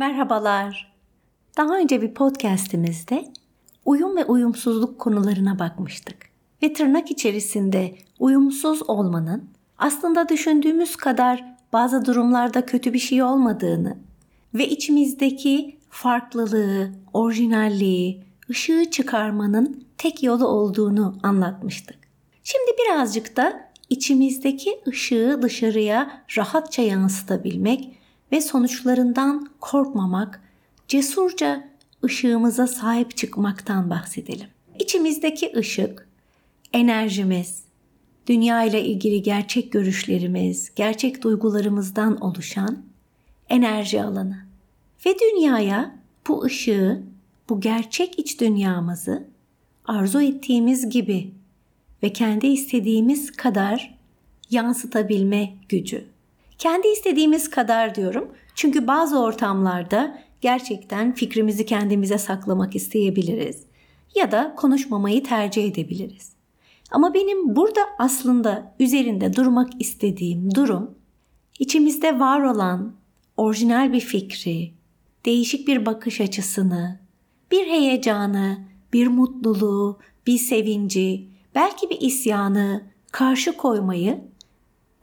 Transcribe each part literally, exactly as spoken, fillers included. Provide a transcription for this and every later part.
Merhabalar. Daha önce bir podcastimizde uyum ve uyumsuzluk konularına bakmıştık. Ve tırnak içerisinde uyumsuz olmanın aslında düşündüğümüz kadar bazı durumlarda kötü bir şey olmadığını ve içimizdeki farklılığı, orijinalliği, ışığı çıkarmanın tek yolu olduğunu anlatmıştık. Şimdi birazcık da içimizdeki ışığı dışarıya rahatça yansıtabilmek ve sonuçlarından korkmamak, cesurca ışığımıza sahip çıkmaktan bahsedelim. İçimizdeki ışık, enerjimiz, dünya ile ilgili gerçek görüşlerimiz, gerçek duygularımızdan oluşan enerji alanı. Ve dünyaya bu ışığı, bu gerçek iç dünyamızı arzu ettiğimiz gibi ve kendi istediğimiz kadar yansıtabilme gücü. Kendi istediğimiz kadar diyorum. Çünkü bazı ortamlarda gerçekten fikrimizi kendimize saklamak isteyebiliriz ya da konuşmamayı tercih edebiliriz. Ama benim burada aslında üzerinde durmak istediğim durum, içimizde var olan orijinal bir fikri, değişik bir bakış açısını, bir heyecanı, bir mutluluğu, bir sevinci, belki bir isyanı karşı koymayı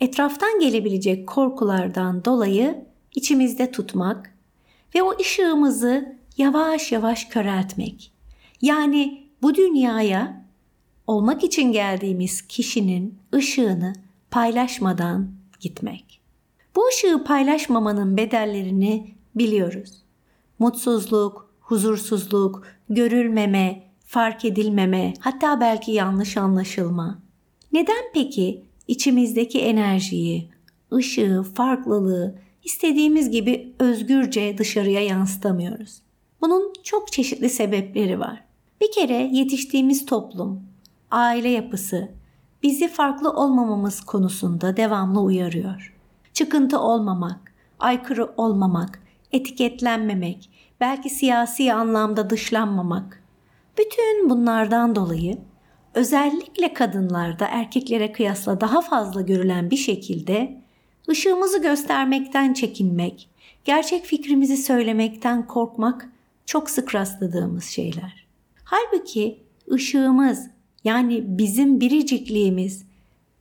etraftan gelebilecek korkulardan dolayı içimizde tutmak ve o ışığımızı yavaş yavaş köreltmek. Yani bu dünyaya olmak için geldiğimiz kişinin ışığını paylaşmadan gitmek. Bu ışığı paylaşmamanın bedellerini biliyoruz. Mutsuzluk, huzursuzluk, görülmeme, fark edilmeme, hatta belki yanlış anlaşılma. Neden peki İçimizdeki enerjiyi, ışığı, farklılığı istediğimiz gibi özgürce dışarıya yansıtamıyoruz? Bunun çok çeşitli sebepleri var. Bir kere yetiştiğimiz toplum, aile yapısı bizi farklı olmamamız konusunda devamlı uyarıyor. Çıkıntı olmamak, aykırı olmamak, etiketlenmemek, belki siyasi anlamda dışlanmamak. Bütün bunlardan dolayı özellikle kadınlarda erkeklere kıyasla daha fazla görülen bir şekilde ışığımızı göstermekten çekinmek, gerçek fikrimizi söylemekten korkmak çok sık rastladığımız şeyler. Halbuki ışığımız, yani bizim biricikliğimiz,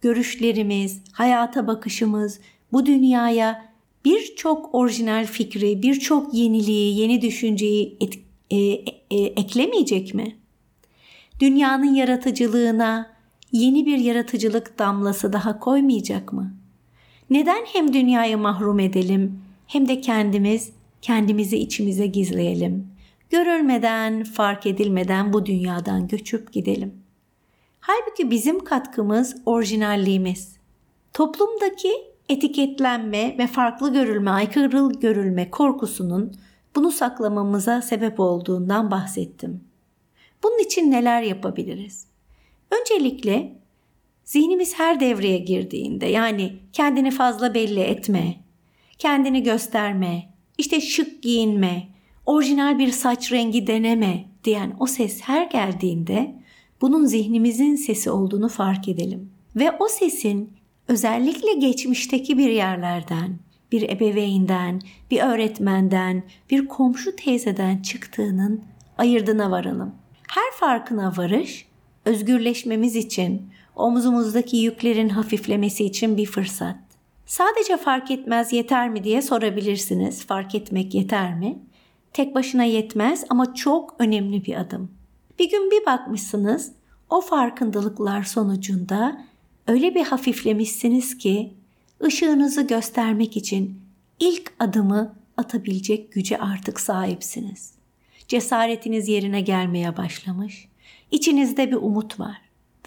görüşlerimiz, hayata bakışımız, bu dünyaya birçok orijinal fikri, birçok yeniliği, yeni düşünceyi et, e, e, e, eklemeyecek mi? Dünyanın yaratıcılığına yeni bir yaratıcılık damlası daha koymayacak mı? Neden hem dünyayı mahrum edelim hem de kendimiz kendimizi içimize gizleyelim? Görülmeden, fark edilmeden bu dünyadan göçüp gidelim. Halbuki bizim katkımız orijinalliğimiz. Toplumdaki etiketlenme ve farklı görülme, aykırı görülme korkusunun bunu saklamamıza sebep olduğundan bahsettim. Bunun için neler yapabiliriz? Öncelikle zihnimiz her devreye girdiğinde, yani kendini fazla belli etme, kendini gösterme, işte şık giyinme, orijinal bir saç rengi deneme diyen o ses her geldiğinde bunun zihnimizin sesi olduğunu fark edelim. Ve o sesin özellikle geçmişteki bir yerlerden, bir ebeveynden, bir öğretmenden, bir komşu teyzeden çıktığının ayırdına varalım. Her farkına varış, özgürleşmemiz için, omzumuzdaki yüklerin hafiflemesi için bir fırsat. Sadece fark etmez yeter mi diye sorabilirsiniz. Fark etmek yeter mi? Tek başına yetmez ama çok önemli bir adım. Bir gün bir bakmışsınız, o farkındalıklar sonucunda öyle bir hafiflemişsiniz ki, ışığınızı göstermek için ilk adımı atabilecek güce artık sahipsiniz. Cesaretiniz yerine gelmeye başlamış. İçinizde bir umut var.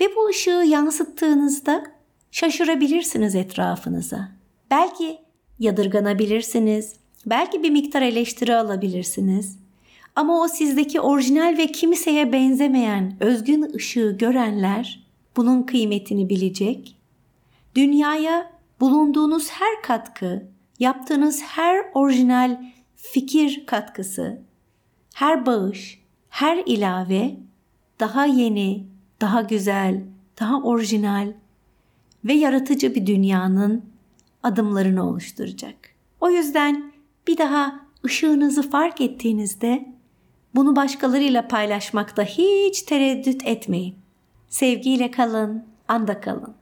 Ve bu ışığı yansıttığınızda şaşırabilirsiniz etrafınıza. Belki yadırganabilirsiniz. Belki bir miktar eleştiri alabilirsiniz. Ama o sizdeki orijinal ve kimseye benzemeyen özgün ışığı görenler bunun kıymetini bilecek. Dünyaya bulunduğunuz her katkı, yaptığınız her orijinal fikir katkısı, her bağış, her ilave daha yeni, daha güzel, daha orijinal ve yaratıcı bir dünyanın adımlarını oluşturacak. O yüzden bir daha ışığınızı fark ettiğinizde bunu başkalarıyla paylaşmakta hiç tereddüt etmeyin. Sevgiyle kalın, anda kalın.